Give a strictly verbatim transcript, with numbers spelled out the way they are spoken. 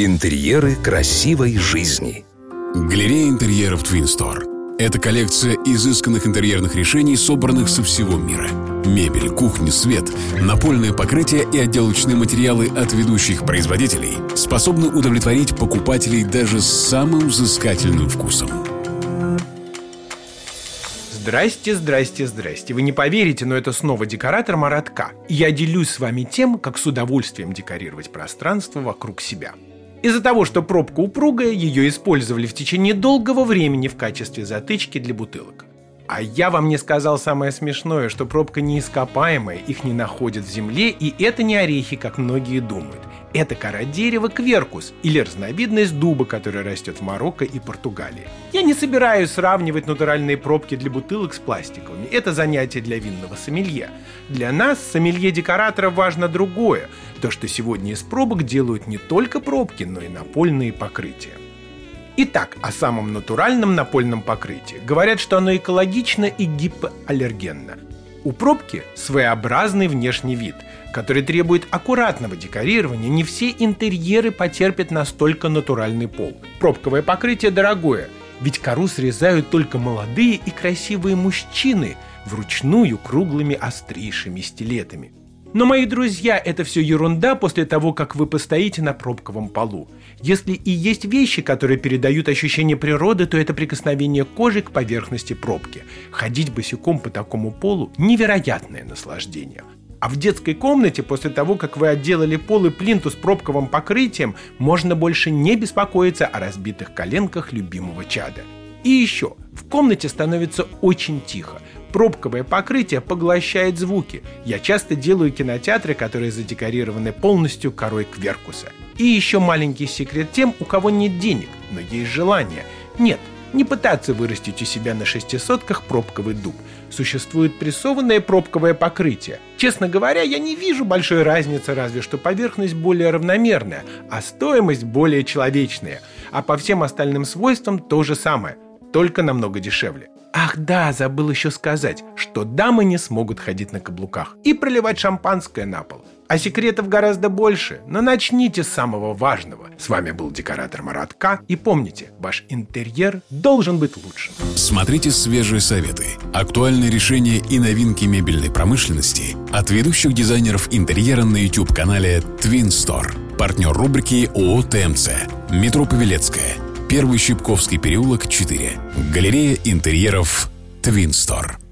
Интерьеры красивой жизни. Галерея интерьеров Twin Store – это коллекция изысканных интерьерных решений, собранных со всего мира. Мебель, кухня, свет, напольное покрытие и отделочные материалы от ведущих производителей способны удовлетворить покупателей даже с самым взыскательным вкусом. Здрасте, здрасте, здрасте. Вы не поверите, но это снова декоратор Марат Ка. И я делюсь с вами тем, как с удовольствием декорировать пространство вокруг себя. Из-за того, что пробка упругая, ее использовали в течение долгого времени в качестве затычки для бутылок. А я вам не сказал самое смешное, что пробка неископаемая, их не находят в земле, и это не орехи, как многие думают. Это кора дерева кверкус, или разновидность дуба, которая растет в Марокко и Португалии. Я не собираюсь сравнивать натуральные пробки для бутылок с пластиковыми. Это занятие для винного сомелье. Для нас, сомелье-декоратора, важно другое. То, что сегодня из пробок делают не только пробки, но и напольные покрытия. Итак, о самом натуральном напольном покрытии. Говорят, что оно экологично и гипоаллергенно. У пробки своеобразный внешний вид, который требует аккуратного декорирования. Не все интерьеры потерпят настолько натуральный пол. Пробковое покрытие дорогое, ведь кору срезают только молодые и красивые мужчины вручную круглыми острейшими стилетами. Но, мои друзья, это все ерунда после того, как вы постоите на пробковом полу. Если и есть вещи, которые передают ощущение природы, то это прикосновение кожи к поверхности пробки. Ходить босиком по такому полу – невероятное наслаждение. А в детской комнате после того, как вы отделали пол и плинтус пробковым покрытием, можно больше не беспокоиться о разбитых коленках любимого чада. И еще, в комнате становится очень тихо. Пробковое покрытие поглощает звуки. Я часто делаю кинотеатры, которые задекорированы полностью корой кверкуса. И еще маленький секрет тем, у кого нет денег, но есть желание. Нет, не пытаться вырастить у себя на шестисотках пробковый дуб. Существует прессованное пробковое покрытие. Честно говоря, я не вижу большой разницы, разве что поверхность более равномерная, а стоимость более человечная. А по всем остальным свойствам то же самое, только намного дешевле. Ах да, забыл еще сказать, что дамы не смогут ходить на каблуках и проливать шампанское на пол. А секретов гораздо больше, но начните с самого важного. С вами был декоратор Марат Ка. И помните, ваш интерьер должен быть лучшим. Смотрите свежие советы, актуальные решения и новинки мебельной промышленности от ведущих дизайнеров интерьера на YouTube-канале Twin Store. Партнер рубрики ООО «ТМЦ», метро Павелецкая, первый Щипковский переулок, четыре. Галерея интерьеров Twin Store.